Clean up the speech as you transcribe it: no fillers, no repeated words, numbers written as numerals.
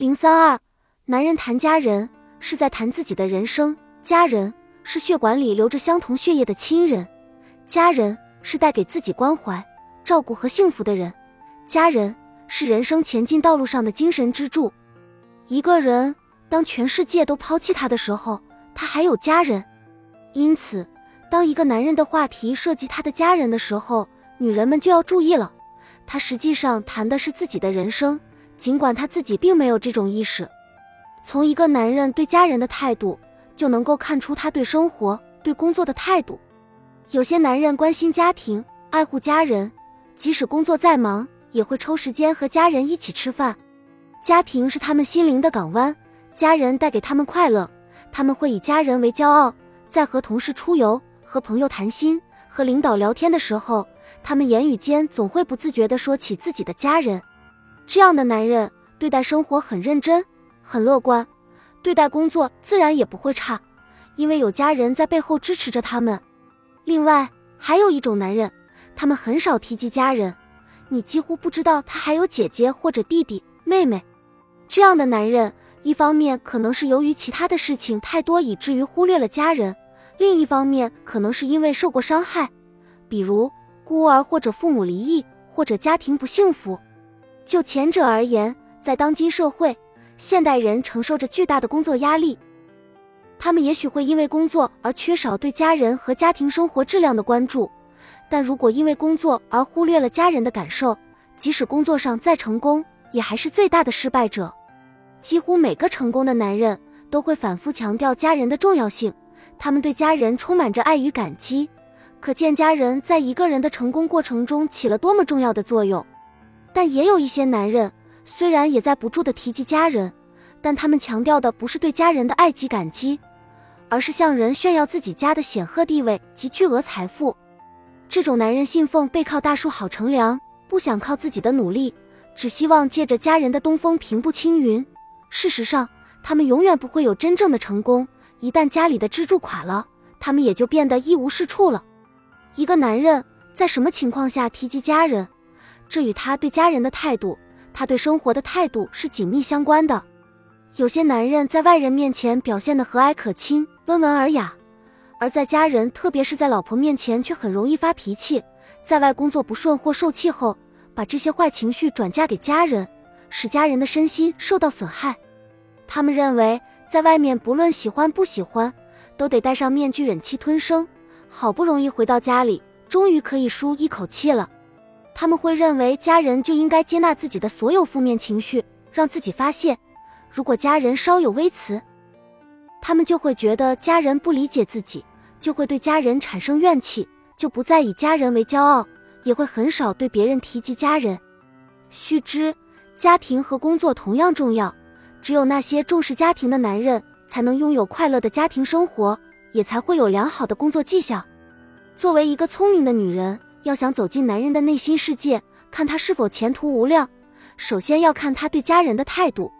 032，男人谈家人是在谈自己的人生，家人是血管里流着相同血液的亲人，家人是带给自己关怀、照顾和幸福的人，家人是人生前进道路上的精神支柱。一个人当全世界都抛弃他的时候，他还有家人。因此，当一个男人的话题涉及他的家人的时候，女人们就要注意了，他实际上谈的是自己的人生，尽管他自己并没有这种意识。从一个男人对家人的态度，就能够看出他对生活、对工作的态度。有些男人关心家庭，爱护家人，即使工作再忙，也会抽时间和家人一起吃饭。家庭是他们心灵的港湾，家人带给他们快乐，他们会以家人为骄傲。在和同事出游、和朋友谈心、和领导聊天的时候，他们言语间总会不自觉地说起自己的家人。这样的男人对待生活很认真、很乐观，对待工作自然也不会差，因为有家人在背后支持着他们。另外，还有一种男人，他们很少提及家人，你几乎不知道他还有姐姐或者弟弟、妹妹。这样的男人，一方面可能是由于其他的事情太多以至于忽略了家人，另一方面可能是因为受过伤害，比如孤儿或者父母离异，或者家庭不幸福。就前者而言，在当今社会，现代人承受着巨大的工作压力，他们也许会因为工作而缺少对家人和家庭生活质量的关注，但如果因为工作而忽略了家人的感受，即使工作上再成功，也还是最大的失败者。几乎每个成功的男人都会反复强调家人的重要性，他们对家人充满着爱与感激，可见家人在一个人的成功过程中起了多么重要的作用。但也有一些男人，虽然也在不住地提及家人，但他们强调的不是对家人的爱及感激，而是向人炫耀自己家的显赫地位及巨额财富。这种男人信奉背靠大树好乘凉，不想靠自己的努力，只希望借着家人的东风平步青云。事实上，他们永远不会有真正的成功，一旦家里的支柱垮了，他们也就变得一无是处了。一个男人在什么情况下提及家人，这与他对家人的态度、他对生活的态度是紧密相关的。有些男人在外人面前表现得和蔼可亲、温文尔雅，而在家人，特别是在老婆面前，却很容易发脾气。在外工作不顺或受气后，把这些坏情绪转嫁给家人，使家人的身心受到损害。他们认为在外面不论喜欢不喜欢，都得戴上面具忍气吞声，好不容易回到家里，终于可以舒一口气了。他们会认为家人就应该接纳自己的所有负面情绪，让自己发泄，如果家人稍有微词，他们就会觉得家人不理解自己，就会对家人产生怨气，就不再以家人为骄傲，也会很少对别人提及家人。须知家庭和工作同样重要，只有那些重视家庭的男人才能拥有快乐的家庭生活，也才会有良好的工作绩效。作为一个聪明的女人，要想走进男人的内心世界，看他是否前途无量，首先要看他对家人的态度。